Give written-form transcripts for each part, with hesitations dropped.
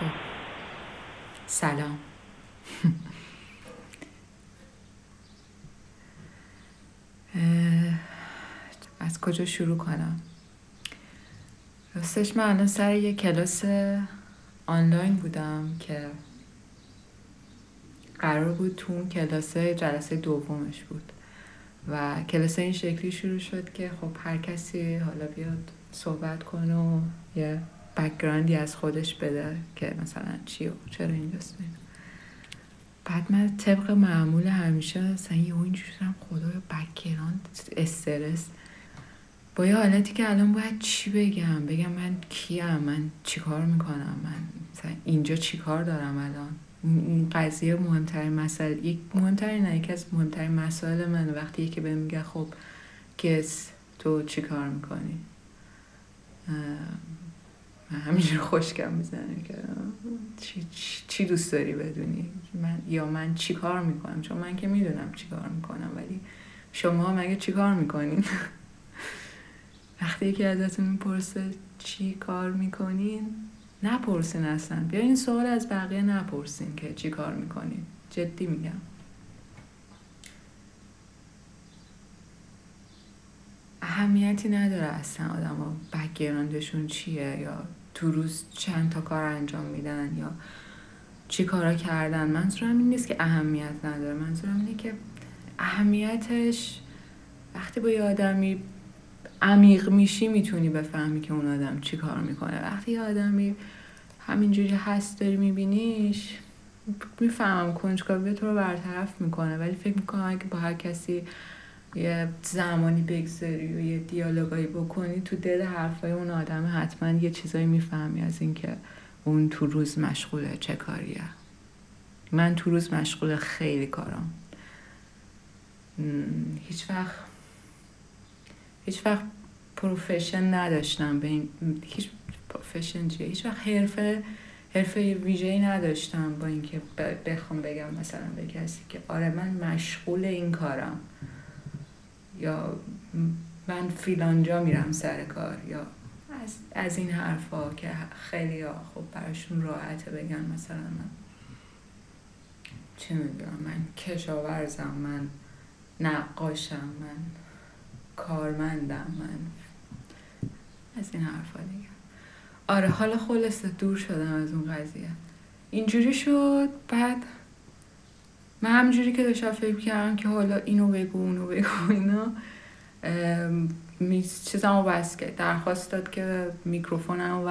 خب سلام. از کجا شروع کنم؟ راستش من الان سر یه کلاس آنلاین بودم که قرار بود تو اون کلاس جلسه دومش بود و کلاس این شکلی شروع شد که خب هر کسی حالا بیاد صحبت کنه و یه بک‌گراندی از خودش بده که مثلا چی و چرا اینجاست. بعد من طبق معمول همیشه مثلا یه اونجور شدم خدایا بک‌گراند استرس با یه حالتی که الان باید چی بگم من کیم، من چی کار میکنم، من مثلا اینجا چی کار دارم الان، این قضیه مهمترین مسئله، یک مهمترین نه یکی از مهمترین مسائل من وقتی که بهم میگه خب کس تو چی کار میکنی، من همینجور خوشگم میزنم که چی دوست داری بدونی، من چی کار میکنم، چون من که میدونم چی کار میکنم ولی شما مگه چی کار میکنین؟ وقتی که ازتون میپرسه چی کار میکنین نپرسین، اصلا بیا این سوال از بقیه نپرسین که چی کار میکنین، جدی میگم. اهمیتی نداره اصلا آدم ها بک‌گراندشون چیه یا تو روز چند تا کار انجام میدن یا چی کارا کردن، منظورم این نیست که اهمیت نداره، منظورم اینه که اهمیتش وقتی با یه آدمی عمیق میشی میتونی بفهمی که اون آدم چی کار میکنه، وقتی یه آدمی همینجوری هست داری میبینیش میفهمم کنجکاوی تو رو برطرف میکنه، ولی فکر میکنم اگه با هر کسی یه زمانی بگذاری و یه دیالوگایی بکنی تو دل حرفای اون آدم حتما یه چیزایی میفهمی از این که اون تو روز مشغوله چه کاریه. من تو روز مشغول خیلی کارام، هیچ وقت پروفشن نداشتم، به این هیچ پروفشن چیه، هیچ وقت حرفه ویژه‌ای نداشتم با اینکه بخوام بگم مثلا به کسی که آره من مشغول این کارم یا من فیلانجا میرم سر کار یا از این حرفا که خیلی ها خب براشون راحته بگن مثلا من چه میدونم من کشاورزم، من نقاشم، من کارمندم، من از این حرفا دیگه. آره حالا خلاصه دور شدم از اون قضیه. اینجوری شد بعد من همجوری که داشتم فکر کردم که حالا اینو بگو اونو بگو اینا چیزامو وصل کرد، درخواست داد که میکروفونمو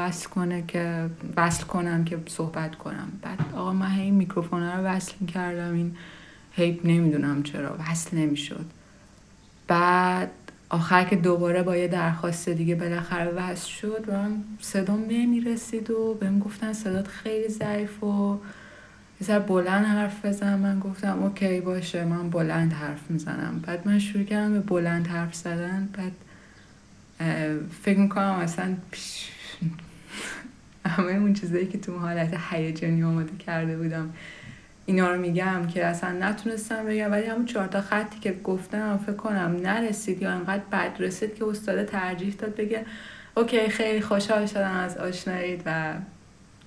وصل کنم که صحبت کنم. بعد آقا من این میکروفونا رو وصل می‌کردم، این هیپ نمیدونم چرا وصل نمیشد. بعد آخر که دوباره با یه درخواست دیگه بالاخره وصل شد و من صدام نمیرسید و بهم گفتن صدات خیلی ضعیف و مثلا بلند حرف بزن. من گفتم اوکی باشه من بلند حرف میزنم. بعد من شروع کردم به بلند حرف زدن. بعد فکر میکنم اصلا همه اون چیزایی که تو حالت هیجانی آماده کرده بودم اینا رو میگم که اصلا نتونستم بگم، ولی همون 4 تا خطی که گفتم فکر کنم نرسید یا انقدر بد رسید که استاد ترجیح داد بگه اوکی خیلی خوشحال شدم از آشنایید و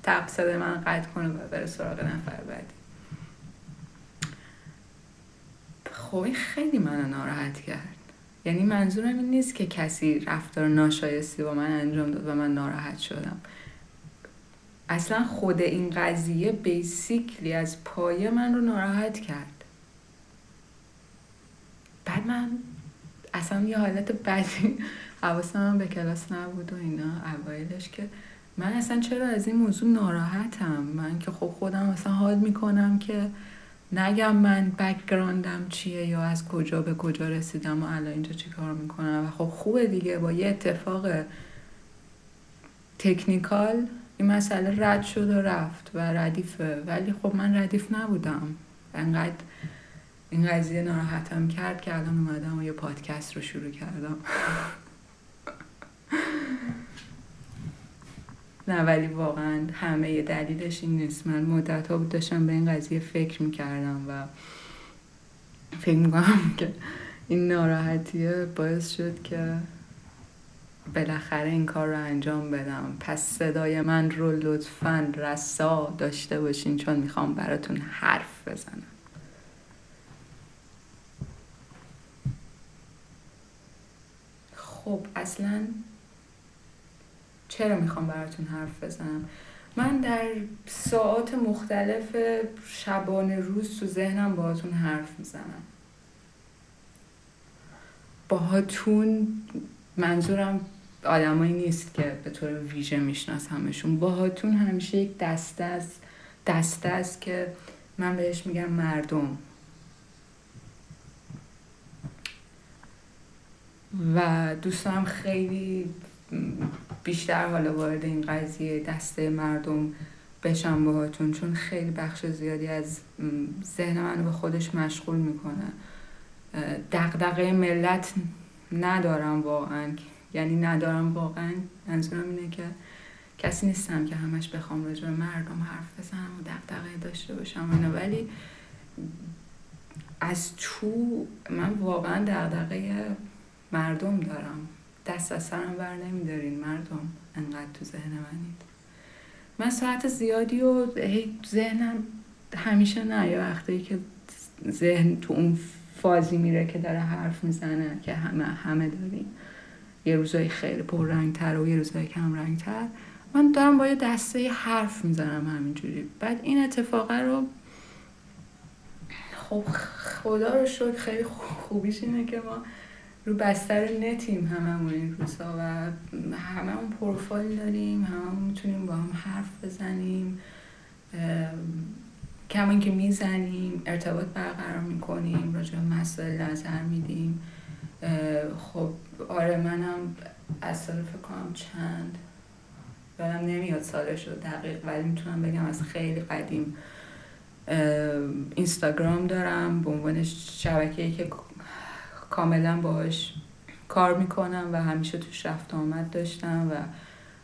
تبصد من قطع کنه و بره سراغ نفر بعدی. خب این خیلی منو ناراحت کرد، یعنی منظورم این نیست که کسی رفتار ناشایستی با من انجام داد و من ناراحت شدم، اصلا خود این قضیه بیسیکلی از پایه من رو ناراحت کرد. بعد من اصلا یه حالت بدی حواسم به کلاس نبود و اینا اوایلش که من اصلا چرا از این موضوع ناراحتم، من که خب خودم اصلا حال میکنم که نگم من بک‌گراندم چیه یا از کجا به کجا رسیدم و الان اینجا چی کار میکنم، و خب خوبه دیگه با یه اتفاق تکنیکال این مسئله رد شد و رفت و ردیفه، ولی خب من ردیف نبودم. انقدر این قضیه ناراحتم کرد که الان اومدم و یه پادکست رو شروع کردم. نه ولی واقعا همه دلیلش این نیست، من مدت‌ها بود داشتم به این قضیه فکر میکردم و فکر میکنم که این ناراحتیه باعث شد که بالاخره این کار رو انجام بدم. پس صدای من رو لطفاً رسا داشته باشین چون میخوام براتون حرف بزنم. خب اصلاً چرا میخوام براتون حرف بزنم؟ من در ساعات مختلف شبانه روز تو ذهنم باهاتون حرف میزنم. باهاتون منظورم آدمایی نیست که به طور ویژه میشناسمشون، باهاتون همیشه یک دسته است که من بهش میگم مردم. و دوستم خیلی بیشتر حالا وارد این قضیه دسته مردم بشم باهاتون، چون خیلی بخش زیادی از ذهن منو به خودش مشغول میکنه. دغدغه ملت ندارم واقعا، یعنی ندارم واقعا، منظورم اینه که کسی نیستم که همش بخوام راجع به مردم حرف بزنم و دغدغه داشته باشم اینا، ولی از تو من واقعا دغدغه مردم دارم. دست از سرم بر نمیدارین مردم، انقدر تو ذهن منید. من ساعت زیادی و ذهنم همیشه نه، یا وقتی که ذهن تو اون فازی میره که داره حرف میزنه که همه داریم، یه روزای خیلی پررنگتر و یه روزای کم رنگتر، من دارم با یه دسته حرف میزنم همینجوری. بعد این اتفاقه رو خب خدا رو شکر خیلی خوبیش اینه که ما رو بستر نتیم هممون این روزا و هممون پروفایل داریم، هممون میتونیم با هم حرف بزنیم، کمان که میزنیم ارتباط برقرار میکنیم، راجع به مسائل نظر میدیم. خب آره، منم از سال فکر کنم چند، یادم نمیاد سالش رو دقیق، ولی میتونم بگم از خیلی قدیم اینستاگرام دارم به عنوان شبکه‌ای که کاملا باهاش کار میکنم و همیشه توش رفت آمد داشتم و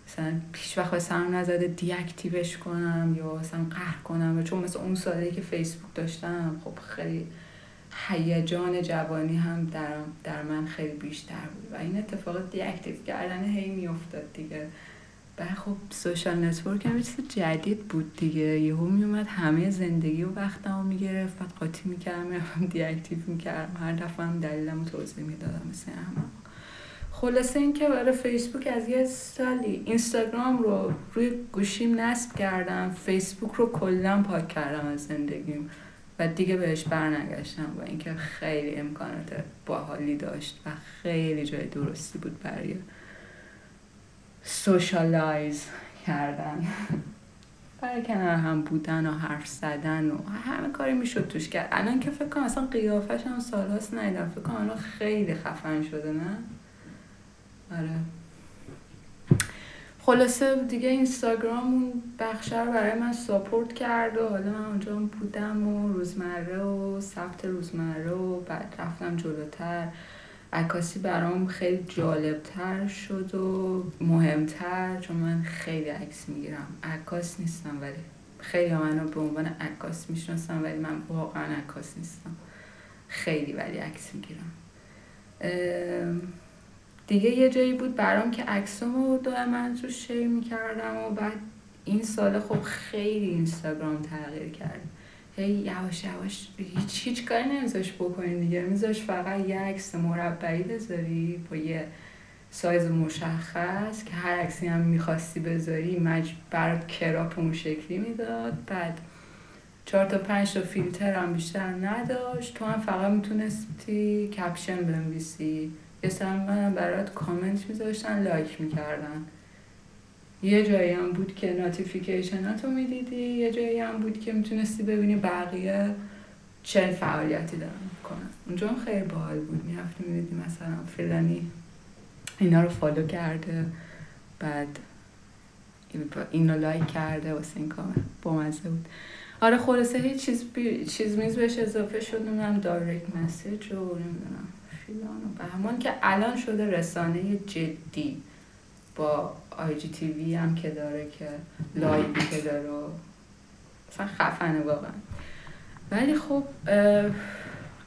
مثلا پیش وقت سرم نزده دی اکتیوش کنم یا مثلا قهر کنم، و چون مثلا اون سالهی که فیسبوک داشتم خب خیلی هیجان جوانی هم در من خیلی بیشتر بود و این اتفاقات دی اکتیو کردن هی میافتاد دیگه. بعد خب سوشال نتورک هم چیز جدید بود دیگه، یهو میومد همه زندگی و وقتمو میگرفت، بعد قاطی میکردم، میرفتم دی اکتیو میکردم، هر دفعه هم دلیلمو توضیح میدادم مثلا احمق. خلاصه این که برای فیسبوک از یه سالی اینستاگرام رو روی گوشیم نصب کردم، فیسبوک رو کلا پاک کردم از زندگیم و دیگه بهش برنگشتم، و اینکه خیلی امکانات باحالی داشت و خیلی جای درستی بود برای سوشالایز کردن، برای کنار هم بودن و حرف زدن و همه کاری میشد توش کرد. الان که فکر کنم اصلا قیافش هم سال هاست ندیدم، فکر کنم الان خیلی خفن شده، نه؟ آره. خلاصه دیگه اینستاگرام اون بخشه رو برای من ساپورت کرد و حالا من اونجا بودم و روزمره و ثبت روزمره و بعد رفتم جلوتر، عکاسی برام خیلی جالبتر شد و مهمتر، چون من خیلی عکس میگیرم. عکاس نیستم ولی خیلی منو به عنوان عکاس میشناسن، ولی من واقعا عکاس نیستم خیلی، ولی عکس میگیرم دیگه. یه جایی بود برام که عکسامو دائما تو شیر میکردم و بعد این سال خب خیلی اینستاگرام تغییر کرد، یواش یواش هیچ کاری نمیذاش بکنی دیگه، میذاش فقط یه عکس مربعی بذاری با یه سایز مشخص که هر عکسی هم میخواستی بذاری برات کراپ اون شکلی میداد، بعد 4 تا 5 تا فیلتر هم بیشتر نداشت، تو هم فقط میتونستی کپشن بنویسی، یه سر منم برات کامنت میذاشتن لایک میکردن، یه جایی هم بود که ناتیفیکیشناتو میدیدی، یه جایی هم بود که میتونستی ببینی بقیه چه فعالیتی دارن میکنن. اونجا هم خیلی باحال بود، میرفتی میدیدی مثلا فلانی اینا رو فالو کرده، بعد این رو لایک کرده، واسه این کامل بامزه بود. آره خلاصه هیچ چیز میز بهش اضافه شد، نمیدونم دایرکت مسیج و نمیدونم فیلان و بهمان که الان شده رسانه جدی، با IGTV هم که داره که لایوی که داره اصلا خفنه واقعا. ولی خب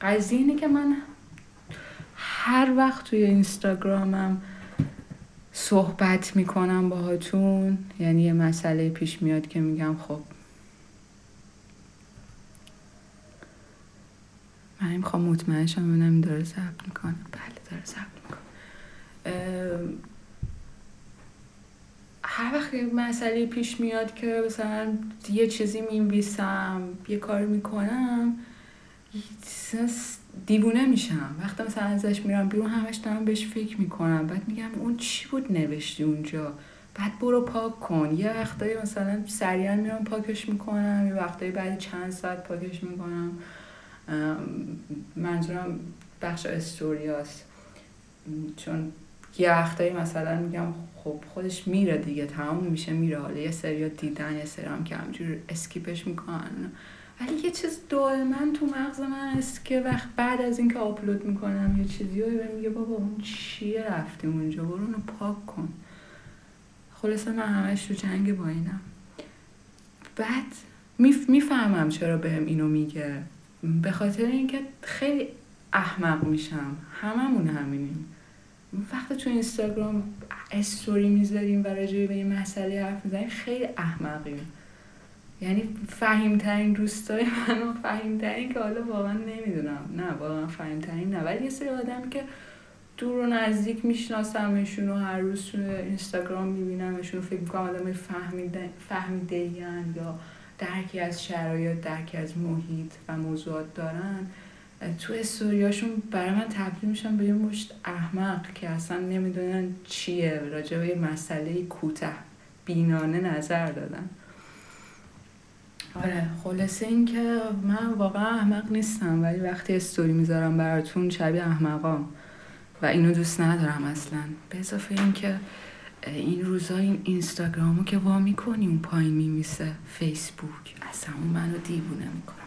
قضیه اینه که من هر وقت توی اینستاگرامم صحبت میکنم باهاتون، یعنی یه مسئله پیش میاد که میگم خب من میخوام مطمئن شم ببینم داره ضبط میکنه. بله داره ضبط میکنه. هر وقت مسئله پیش میاد که مثلا یه چیزی می‌نویسم، یه کاری میکنم، دیوونه میشم. وقتی مثلا ازش میرم بیرون همش دارم بهش فکر میکنم، بعد میگم اون چی بود نوشتی اونجا، بعد برو پاک کن. یه وقتایی مثلا سریعا میرم پاکش میکنم، یه وقتایی بعد چند ساعت پاکش میکنم. منظورم بخش استوریاست، چون یه وقتایی مثلا میگم خب خودش میره دیگه، تمام میشه میره. حالا یه سری دیدن، یه سری هم که همجور اسکیپش میکنن، ولی یه چیز دائما تو مغز من هست که وقت بعد از اینکه آپلود میکنم یه چیزی رو میگه بابا اون چیه رفتیم اونجا، برو اونو پاک کن. خلاصه من همش تو جنگ با اینم. بعد میفهمم چرا بهم اینو میگه، به خاطر اینکه خیلی احمق میشم. هممون همینیم. وقتی تو اینستاگرام استوری میذاریم و راجع به این مسئله حرف میزنیم خیلی احمقیم. یعنی فهیم‌ترین دوستای منو، فهیم‌ترین که حالا واقعا نمیدونم، نه واقعا فهیم‌ترین نه، ولی یه سری آدم که دور و نزدیک میشناسمشون و هر روز تو اینستاگرام میبینمشون، فکر میکنم آدمای فهمیده‌این یا درکی از شرایط، درکی از محیط و موضوعات دارن، تو استوریاشون برای من تبدیل میشن به یه مشت احمق که اصلا نمیدونن چیه، راجع به یه مسئله کوتاه بینانه نظر دادن. آره خلاصه این که من واقعا احمق نیستم، ولی وقتی استوری میذارم براتون شبیه احمقام و اینو دوست ندارم اصلا. به اضافه این که این روزا این اینستاگرامو که وا میکنی اون پایین میمیسه فیسبوک، اصلا اون منو دیوونه میکنه.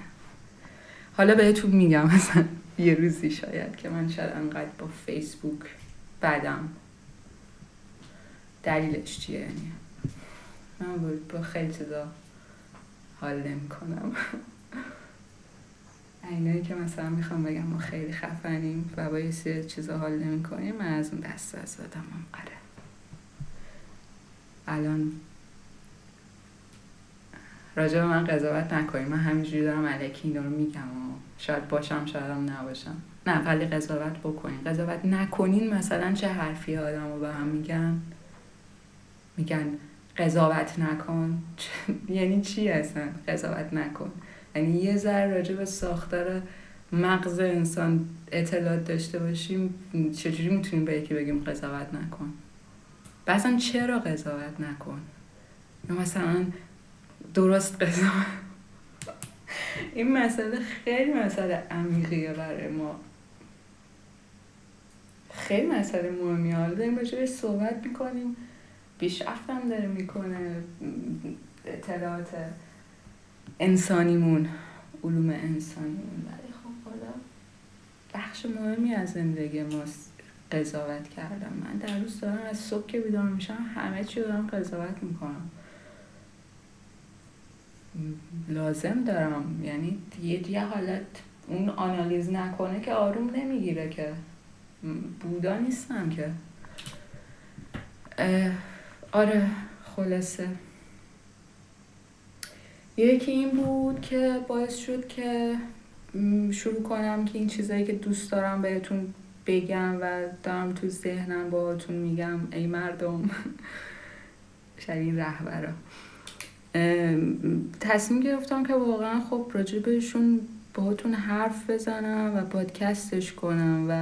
حالا بهتون میگم اصلا یه روزی شاید که من شاید انقدر با فیسبوک بدم، دلیلش چیه؟ یعنی من با خیلی چیزا حال نمی کنم. اینایی که مثلا میخوام بگم ما خیلی خفنیم و با یه سری چیزا حال نمی کنیم، من از اون دست دادم. آره الان راجع به من قضاوت نکنید، من همینجوری دارم الکی اینا رو میگم و شاید باشم شاید هم نباشم. نه ولی قضاوت بکنین. قضاوت نکنین مثلا چه حرفی آدم رو به هم میگن قضاوت نکن. یعنی چی اصلا قضاوت نکن؟ یعنی یه ذره راجع به ساختار مغز انسان اطلاعات داشته باشیم چجوری میتونیم به یکی بگیم قضاوت نکن؟ اصلا چرا قضاوت نکن؟ مثلا درست قضاوت. این مسئله خیلی مسئله عمیقیه برای ما، خیلی مسئله مهمیه. حالا داریم راجع بهش صحبت میکنیم، پیشرفت هم داره میکنه اطلاعات انسانیمون، علوم انسانیمون، ولی خب حالا بخش مهمی از زندگی ماست قضاوت کردم. من در روز دارم از صبح که بیدار میشم همه چی دارم قضاوت میکنم، لازم دارم. یعنی یه حالت اون آنالیز نکنه که آروم نمیگیره، که بودا نیستم که. آره خلاصه یکی این بود که باعث شد که شروع کنم که این چیزایی که دوست دارم بهتون بگم و دارم تو ذهنم باهاتون میگم ای مردم شبیه رهبرا. تصمیم گرفتم که واقعا خب راجع بهشون باهاتون حرف بزنم و پادکستش کنم و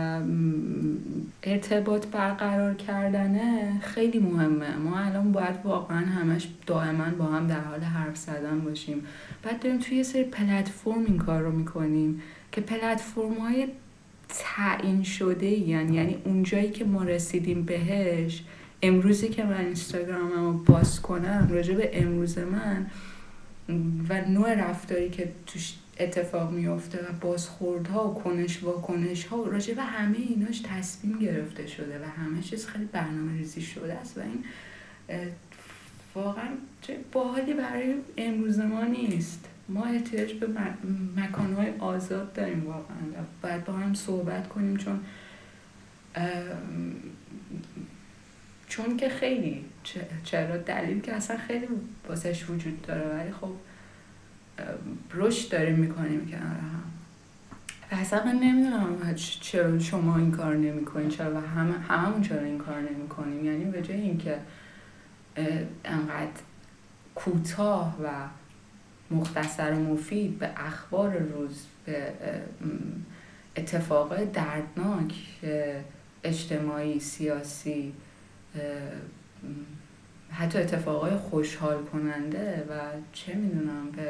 ارتباط برقرار کردنه خیلی مهمه. ما الان باید واقعا همش دائما با هم در حال حرف زدن باشیم. بعد داریم توی یه سری پلتفرم این کار رو میکنیم که پلتفرم‌های تعیین شده، یعنی اونجایی که ما رسیدیم بهش. امروزی که من اینستاگرامم رو باز کنم راجع به امروز من و نوع رفتاری که توش اتفاق میفته و بازخوردها و واکنشها راجع به همه ایناش تصمیم گرفته شده و همه چیز خیلی برنامه‌ریزی شده است و این واقعا چه باحالی برای امروز ما نیست. ما احتیاج به مکان‌های آزاد داریم واقعا و باید با هم صحبت کنیم، چون چون که خیلی چرا دلیل که اصلا خیلی واسش وجود داره، ولی خب رشد داریم میکنیم کنار هم. و اصلا من نمیدونم چرا شما این کار نمی کنیم، چرا هممون چرا این کار نمی کنیم. یعنی به جای این که انقدر کوتاه و مختصر و مفید به اخبار روز، به اتفاقات دردناک اجتماعی، سیاسی، حتی اتفاقای خوشحال کننده و چه میدونم به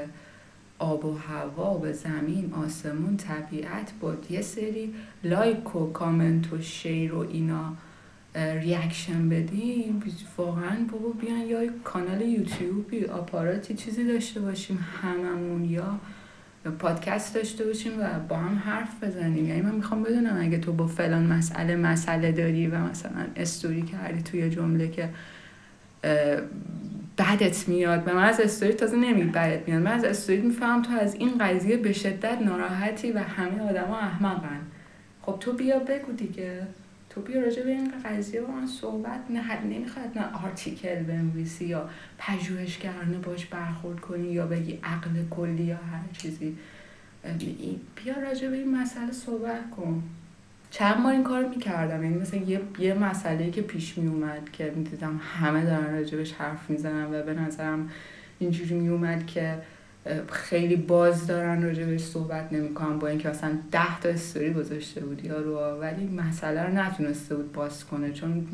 آب و هوا، به زمین، آسمون، طبیعت بود، یه سری لایک و کامنت و شیر و اینا ریاکشن بدیم. واقعا بابا بیان یا کانال یوتیوبی، آپاراتی، چیزی داشته باشیم هممون، یا پادکست داشته باشیم و با هم حرف بزنیم. یعنی من میخوام بدونم اگه تو با فلان مسئله داری و مثلا استوری کردی توی جمله که بدت میاد، من از استوری تازه بدت میاد، من از استوری میفهم تو از این قضیه به شدت ناراحتی و همه آدما احمقن. خب تو بیا بگو دیگه، تو بیا راجع به این قضیه با من صحبت. نمیخواد نه آرتیکل بنویسی یا پژوهشگرانه باش برخورد کنی یا بگی عقل کلی یا هر چیزی. بیا راجع به این مسئله صحبت کن. چند بار این کارو میکردم، یعنی مثلا یه مسئله‌ای که پیش میومد که میدیدم همه دارن راجبش حرف میزنن و به نظرم اینجوری میومد که خیلی باز دارن راجبش صحبت نمیکنن، با اینکه مثلا 10 تا استوری گذاشته بود یارو، ولی مسئله رو نتونسته بود باز کنه چون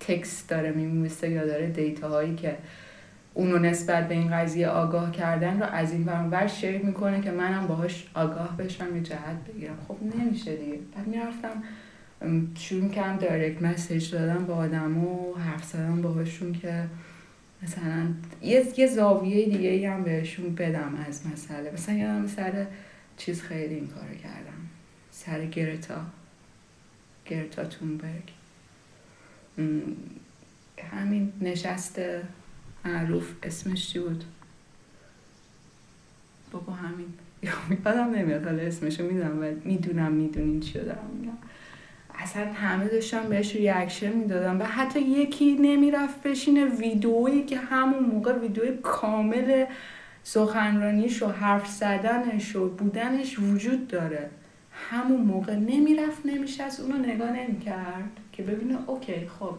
تکست داره میموسته یا داره دیتاهایی که اونو نسبت به این قضیه آگاه کردن رو از این ور شیر میکنه که منم باهاش آگاه بشم، یه جهت بگیرم. خب نمیشه دیگه. بعد میرفتم شروع کردم دایرکت مسیج دادم با آدم و حرف زدم باهاشون که مثلا یه زاویه دیگه هم بهشون بدم از مسئله. مثلا یادم سر چیز خیلی این کارو کردم، سر گرتا تونبرگ، همین نشست معروف اسمش چی بود؟ بابا همین یادم نمیاد حالا اسمشو میدونم و میدونین چی رو دارم میگم. اصلا همه داشتم بهش ریاکشن میدادم و حتی یکی نمیرفت بشینه ویدئویی که همون موقع ویدئوی کامل سخنرانیش و حرف زدنش و بودنش وجود داره، همون موقع نمیرفت نمیشست اونو نگاه نمیکرد که ببینه اوکی خب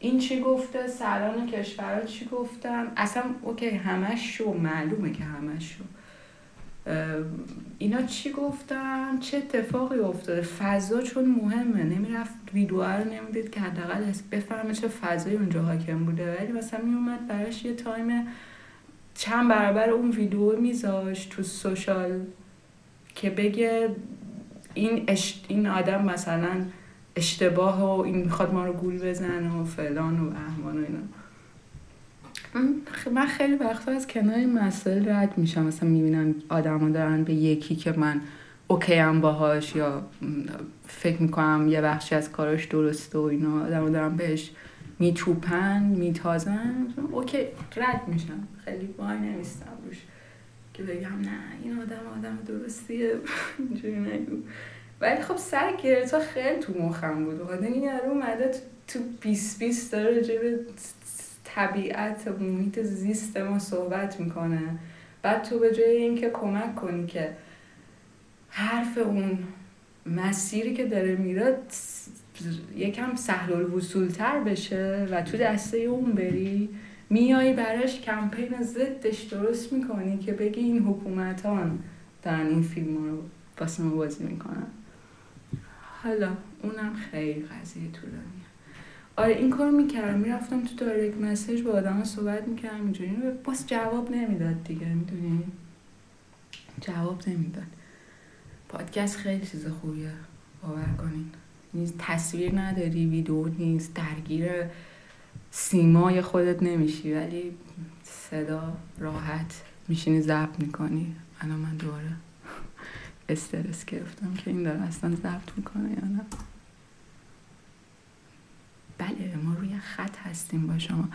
این چی گفته، سران کشورها چی گفتن. اصلا اوکی همش شو معلومه که همش شو اینا چی گفتن، چه اتفاقی افتاده. فضا چون مهمه نمیرفت ویدوها رو نمیدید که حداقل بفهمه چه فضایی اونجا حاکم بوده، ولی مثلا میومد براش یه تایم چند برابر اون ویدیو میذاشت تو سوشال که بگه این آدم مثلا اشتباه و این میخواد ما رو گول بزن و فلان و اهمان و اینا. من خیلی وقتا از کنار این مسئله رد میشم. مثلا میبینم آدم ها دارن به یکی که من اوکی هم باهاش یا فکر میکنم یه بخشی از کارش درسته و اینا، آدم ها دارن بهش میتوپن میتازن، اوکی رد میشم، خیلی بای نمیستم روش که بگم نه این آدم درستیه اینجوری نگو. ولی خب سر گرتا خیلی تو مخم بود، بخاطر این یارو اومده تو 2020 داره راجع به طبیعت و محیط زیست ما صحبت میکنه، بعد تو به جای اینکه کمک کنی که حرف اون مسیری که داره میره یکم سهل الوصول تر بشه و تو دسته اون بری، میایی براش کمپین ضدش درست میکنی که بگی این حکومتان دارن این فیلم رو پس ما بازی میکنم. حالا اونم خیلی قضیه طولانیه. آره این کارو میکردم، میرفتم تو دایرکت مسیج با آدما صحبت میکردم اینجوری، باز جواب نمیداد دیگه، میدونی جواب نمیداد. پادکست خیلی چیز خوبیه، باور کنین. نیست تصویر نداری، ویدیو نیست، درگیر سیمای خودت نمیشی، ولی صدا راحت میشینی ضبط میکنی. الان من دوباره استرس گرفتم که این داره اصلا ضبط میکنه یا نه. بله ما روی خط هستیم با شما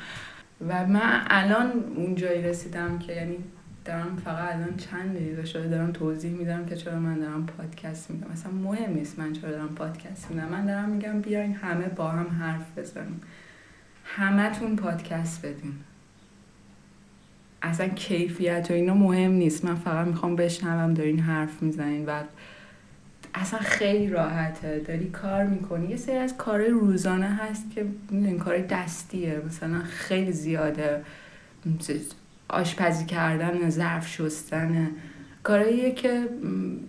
و من الان اونجایی رسیدم که یعنی دارم فقط الان چند دقیقه شده دارم توضیح میدم که چرا من دارم پادکست میگم. اصلا مهم نیست من چرا دارم پادکست میگم، من دارم میگم بیاین همه با هم حرف بزنیم، همتون پادکست بدین. اصلا کیفیت و اینا مهم نیست، من فقط میخوام بشنوم دارین حرف میزنین و اصلا خیلی راحته، داری کار میکنی. یه سری از کارهای روزانه هست که میدونین کارهای دستیه، مثلا خیلی زیاده، آشپزی کردن، ظرف شستن، کارهاییه که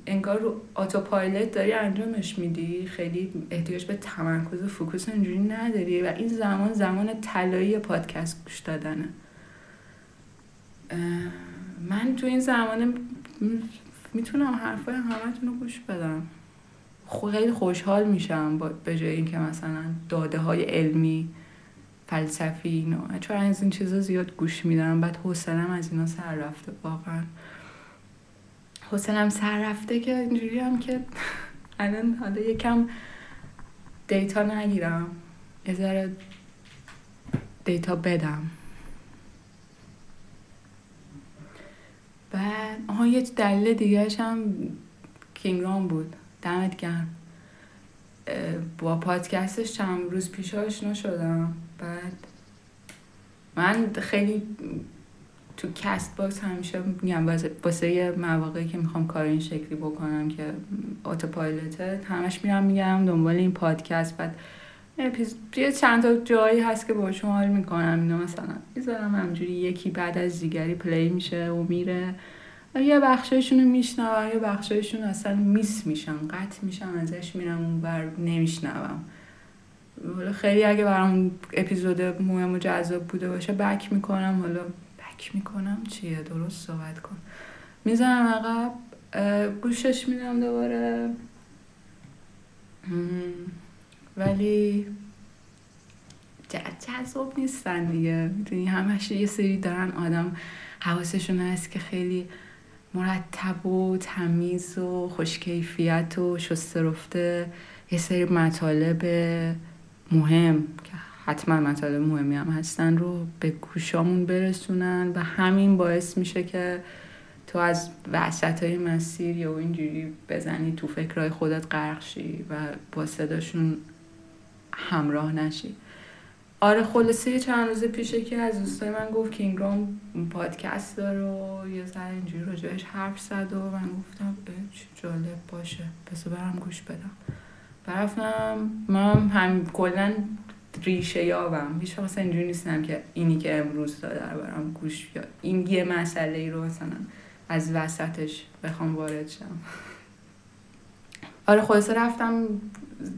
انگار رو آتوپایلت داری انجامش میدی، خیلی احتیاج به تمرکز و فوکوس اینجوری نداری و این زمان طلایی پادکست گوش دادنه. من تو این زمان میتونم حرفای همتون رو گوش بدم، خیلی خوشحال میشم به جای اینکه مثلا داده های علمی فلسفی اینا، چون از این چیزا زیاد گوش میدم بعد حوصله‌ام از اینا سر رفته، واقعا حوصله‌ام سر رفته که اینجوری هم که الان حالا یکم دیتا نگیرم، یه ذره دیتا بدم. بعد یه دلیل دیگه‌اش هم کینگرام بود، دمت گرم. با پادکستش چند روز پیش آشنا شدم، بعد من خیلی تو کست باکس همیشه میگم واسه یه مواقعی که میخوام کار این شکلی بکنم که آتوپایلته، همش میرم دنبال این پادکست، بعد یه چند تا جایی هست که با شما حال میکنم اینا، مثلا میذارم همجوری یکی بعد از دیگری پلی میشه و میره، یه بخشایشون رو میشنوم، یه بخشایشون اصلا میس میشن، قطع میشن، ازش میرم اون بر نمیشنوم. خیلی اگه برام اپیزود مهم و جذاب بوده باشه بک میکنم، حالا بک میکنم چیه، درست صحبت کن، میزنم عقب، گوشش میدم دوباره. ولی جذاب نیستن دیگه، میدونی همش یه سری دارن، آدم حواسشون هست که خیلی مرتب و تمیز و خوشکیفیت و شسته رفته، یه سری مطالب مهم که حتما مطالب مهمی هم هستن رو به گوشامون برسونن و همین باعث میشه که تو از وسطای مسیر یا اینجوری بزنی تو فکرهای خودت غرق شی و با صداشون همراه نشی. آره خلاصه چند روز پیشه که از دوستای من گفت کینگرام پادکست داره و یه ذره اینجوری راجعش حرف زد و من گفتم چه جالب، باشه پس برم گوش بدم. برفتم، من هم کلا ریشه یابم، هیچ وقت مثلا اینجوری نیستم که اینی که امروز داده رو برم گوش یا این یه مسئله ای رو مثلا از وسطش بخوام وارد شم. آره خلاصه رفتم،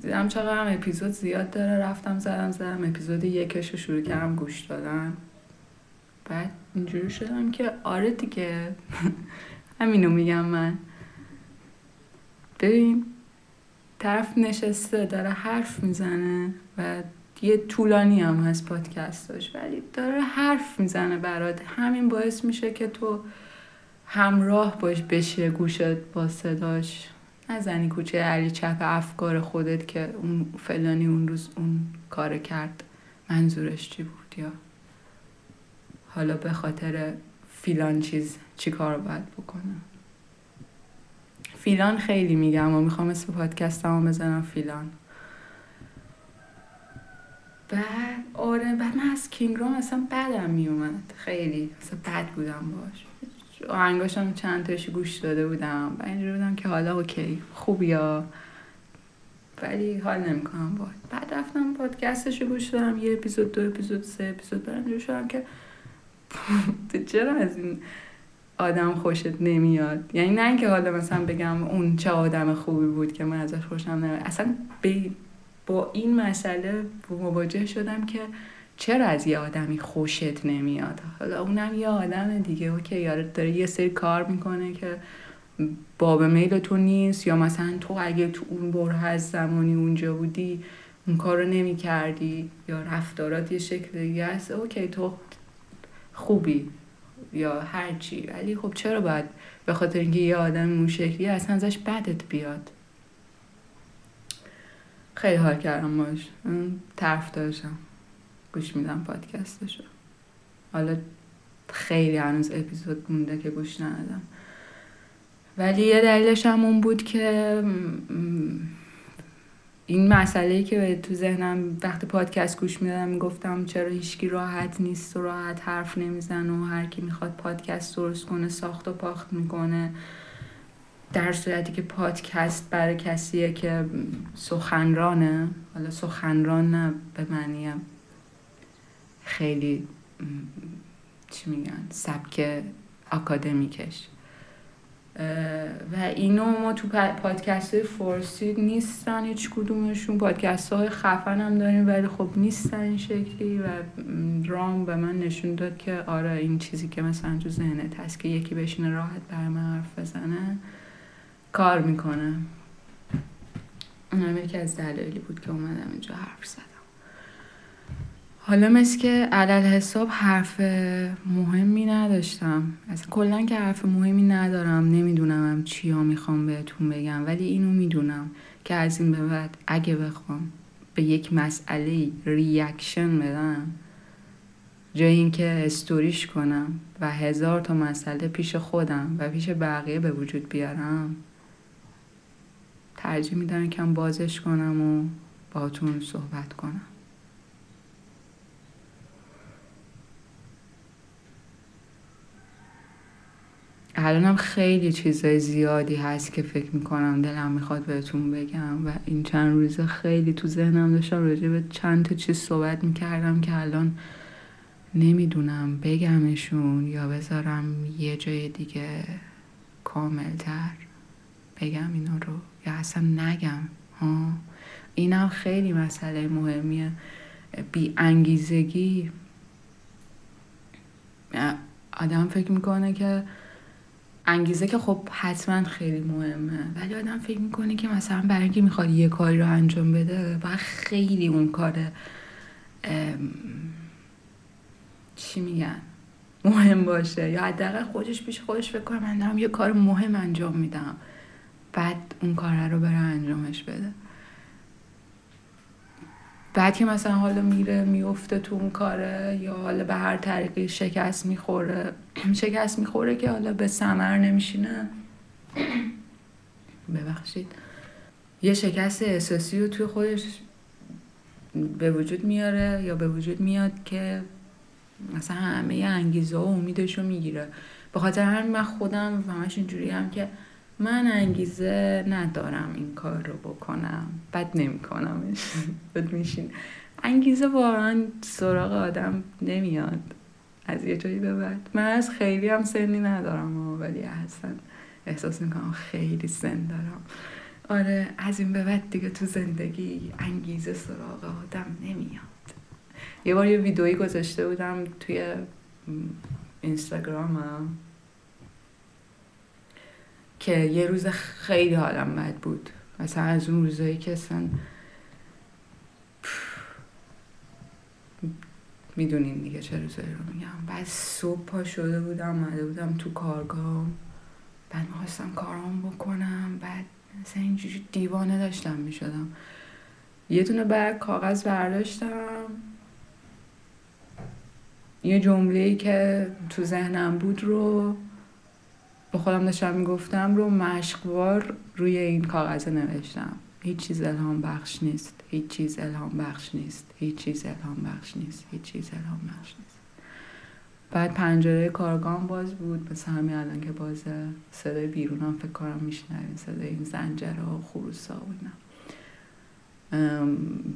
دیدم چقدر هم اپیزود زیاد داره، رفتم زدم اپیزود یکش رو شروع کردم گوش دادم، بعد اینجوری شدم که آره دیگه همینو میگم. من ببین طرف نشسته داره حرف میزنه و یه طولانی هم هست پادکستاش، ولی داره حرف میزنه برات، همین باعث میشه که تو همراه باش بشه، گوشت با صداش نزنی کوچه علی چپ افکار خودت که اون فلانی اون روز اون کار کرد منظورش چی بود، یا حالا به خاطر فیلان چیز چی کار باید بکنم. فیلان خیلی میگم و میخوام اسم پادکستم بزنم فیلان. بعد آره بعد من از کینگرام اصلا بدم میومد، خیلی اصلا بد بودم باش، آهنگاشم چند تاش گوش داده بودم و اینجوری بودم که حالا اوکی خوبیا ولی حال نمیکنم باش. بعد رفتم پادکستش رو گوش دادم، یه اپیزود، دو اپیزود، سه اپیزود، برام جوش شدم که چرا از این آدم خوشت نمیاد، یعنی نه اینکه حالا مثلا بگم اون چه آدم خوبی بود که من ازش خوشم نمیاد، اصلا با این مسئله مواجه شدم که چرا از یه آدمی خوشت نمیاد، حالا اونم یه آدم دیگه، اوکی یاره داره یه سری کار میکنه که باب میل تو نیست، یا مثلا تو اگه تو اون بره از زمانی اونجا بودی اون کار رو نمیکردی، یا رفتارات یه شکل دیگه است، اوکی تو خوبی یا هر چی، ولی خب چرا باید به خاطر اینکه یه آدم اون شکلی اصلا ازش بدت بیاد. خیلی حال کردم باش، طرف داشتم گوش میدم پادکستشو. حالا خیلی هنوز اپیزود مونده که گوش ندادم، ولی یه دلیلش هم اون بود که این مسئله‌ای که تو ذهنم وقتی پادکست گوش میدادم میگفتم چرا هیچکی راحت نیست و راحت حرف نمیزنه و هر کی میخواد پادکست درست کنه ساخت و پاخت میکنه، در صورتی که پادکست برای کسیه که سخنرانه. حالا سخنران نه به معنی خیلی چی میگن سبک اکادمیکش، و اینو ما تو پادکست های فارسی نیستن هیچ کدومشون. پادکست های خفن هم داریم ولی خب نیستن این شکلی، و رام به من نشون داد که آره این چیزی که مثلا تو ذهنت هست که یکی بشینه راحت برای من حرف بزنه کار میکنه. اونم یکی از دلایلی بود که اومدم اینجا حرف زدم. حالا مثل که علل حساب حرف مهمی نداشتم، اصلا کلن که حرف مهمی ندارم، نمیدونم چیا میخوام بهتون بگم، ولی اینو میدونم که از این به بعد اگه بخوام به یک مسئله ریاکشن بدم جای این که استوریش کنم و 1000 تا مسئله پیش خودم و پیش بقیه به وجود بیارم، ترجیح میدم کم بازش کنم و باهاتون صحبت کنم. الانم خیلی چیزای زیادی هست که فکر میکنم دلم میخواد بهتون بگم، و این چند روز خیلی تو ذهنم داشتم راجع به چند تا چیز صحبت میکردم که الان نمیدونم بگمشون یا بذارم یه جای دیگه کاملتر بگم اینا رو یا اصلا نگم. اینم خیلی مسئله مهمیه، بی انگیزگی. آدم فکر میکنه که انگیزه که خب حتما خیلی مهمه، ولی آدم فکر میکنه که مثلا برای اینکه میخواد یه کاری رو انجام بده باید خیلی اون کار چی میگن مهم باشه، یا حداقل خودش پیش خودش فکر کنه من دارم یه کار مهم انجام میدم، بعد اون کار رو بره انجامش بده. بعد که مثلا حالا میره میفته تو اون کاره یا حالا به هر طریقی شکست میخوره که حالا به ثمر نمیشینه. ببخشید. یه شکست احساسی رو توی خودش به وجود میاره یا به وجود میاد که مثلا همه انگیزه و امیدش رو میگیره. به خاطر همین من خودم همش اینجوری هم که من انگیزه ندارم این کار رو بکنم، بد نمی کنمش. بد میشین. انگیزه واقعا سراغ آدم نمیاد از یه جایی به بعد. من از خیلی هم سنی ندارم ولی اصلا احساس میکنم خیلی سن دارم. آره از این به بعد دیگه تو زندگی انگیزه سراغ آدم نمیاد. یه بار یه ویدئویی گذاشته بودم توی اینستاگرامم که یه روز خیلی حالم بد بود، مثلا از اون روزایی که اصلا میدونین دیگه چه روزایی رو میگم. بعد صبح پا شده بودم اومده بودم تو کارگاه، بعد میخواستم کارام بکنم، بعد مثلا اینجوری دیوانه داشتم میشدم. یه دونه برگ کاغذ برداشتم، یه جمله‌ای که تو ذهنم بود رو به خودم داشتم میگفتم رو مشقوار روی این کاغذ نوشتم. هیچ چیز الهام بخش نیست. بعد پنجره کارگاه باز بود، مثل همین الان که بازه، صدای بیرون هم فکر کنم میشنوین، صدای این زنجره و خروسا بودم.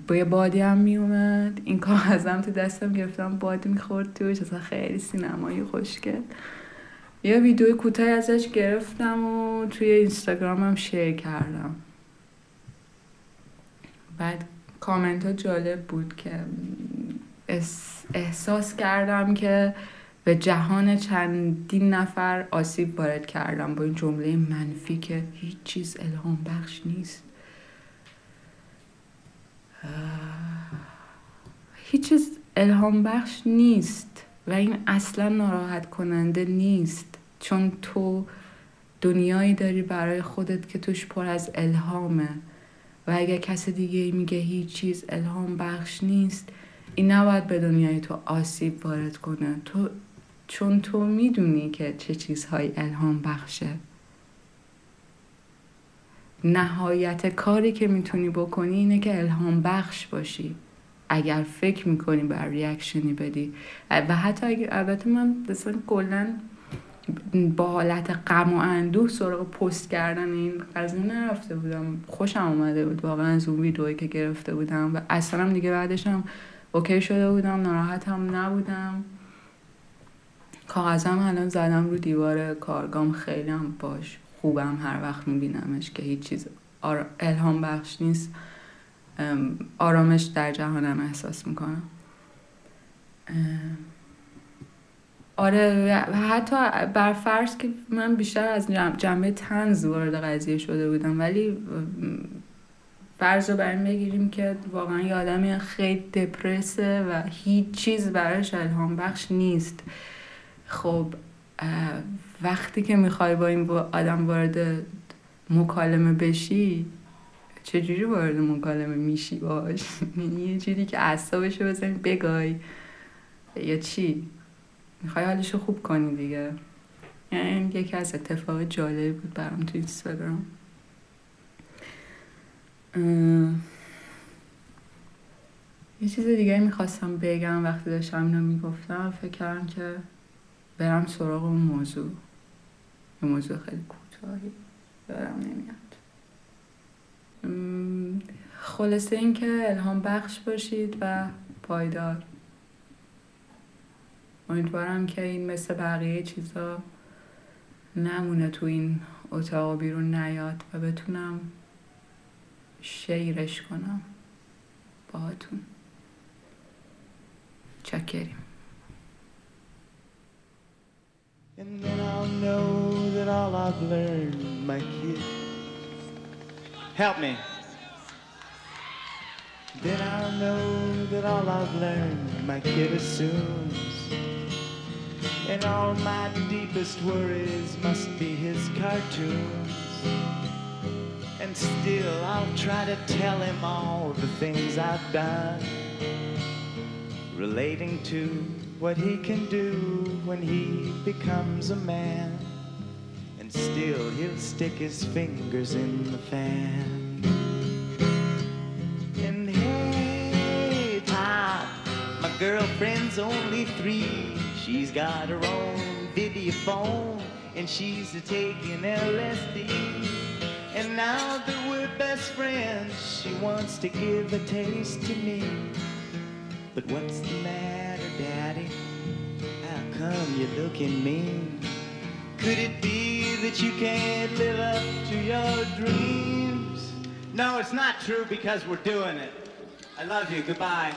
با یه بادی هم میومد، این کاغذم تو دستم گرفتم بادی میخورد توش، اصلا خیلی سینمایی خوشگل. یه ویدیوی کوتاه ازش گرفتم و توی اینستاگرامم شیر کردم. بعد کامنت ها جالب بود که احساس کردم که به جهان چندین نفر آسیب وارد کردم با این جمله منفی که هیچ چیز الهام بخش نیست. هیچ چیز الهام بخش نیست و این اصلا ناراحت کننده نیست، چون تو دنیایی داری برای خودت که توش پر از الهامه و اگر کس دیگه میگه هیچ چیز الهام بخش نیست، این نباید به دنیای تو آسیب وارد کنه، تو چون تو میدونی که چه چیزهای الهام بخشه. نهایت کاری که میتونی بکنی اینه که الهام بخش باشی. اگر فکر میکنی بر ریاکشنی بدی و حتی اگر البته من مثلا کلا با حالت غم و اندوه سراغ پست کردن این قضیه نرفته بودم. خوشم اومده بود واقعا از اون ویدئویی که گرفته بودم و اصلا دیگه بعدش هم اوکی شده بودم، ناراحت هم نبودم. کاغذم الان زدم رو دیوار کارگام، خیلی هم باش خوبم، هر وقت میبینمش که هیچ چیز الهام بخش نیست آرامش در جهانم احساس میکنم. آره حتی بر فرض که من بیشتر از جنبه طنز وارد قضیه شده بودم، ولی فرض رو بریم بگیریم که واقعا یه آدمی خیلی دپرسه و هیچ چیز براش الهام بخش نیست. خب وقتی که میخوای با این آدم وارد مکالمه بشی چجوری وارد مکالمه میشی باش؟ یه جوری که اعصابشو بزنی بگای یا چی؟ میخوای حالشو خوب کنی دیگه. یعنی یکی از اتفاق جالبی بود برام تو اینستاگرام. یه چیز دیگه میخواستم بگم وقتی داشتم اینو میگفتم، فکر کردم که برم سراغ اون موضوع. یه موضوع خیلی کوتاهی دارم نمیاد. خلاصه این که الهام بخش باشید و پایدار. امیدوارم که این مثل بقیه چیزا نمونه، تو این اتاق بیرون نیاد و بتونم شیرش کنم باهاتون. چاکریم. And then I'll know that all I've learned, my kid. Help me. Then I'll know that all I've learned, my kid assumes. And all my deepest worries must be his cartoons. And still I'll try to tell him all the things I've done, relating to what he can do when he becomes a man. And still he'll stick his fingers in the fan. And hey, Pop, my girlfriend's only 3. She's got her own video phone, and she's taking LSD. And now that we're best friends, she wants to give a taste to me. But what's the matter, Daddy? How come you're looking mean? Could it be that you can't live up to your dreams? No, it's not true because we're doing it. I love you. Goodbye.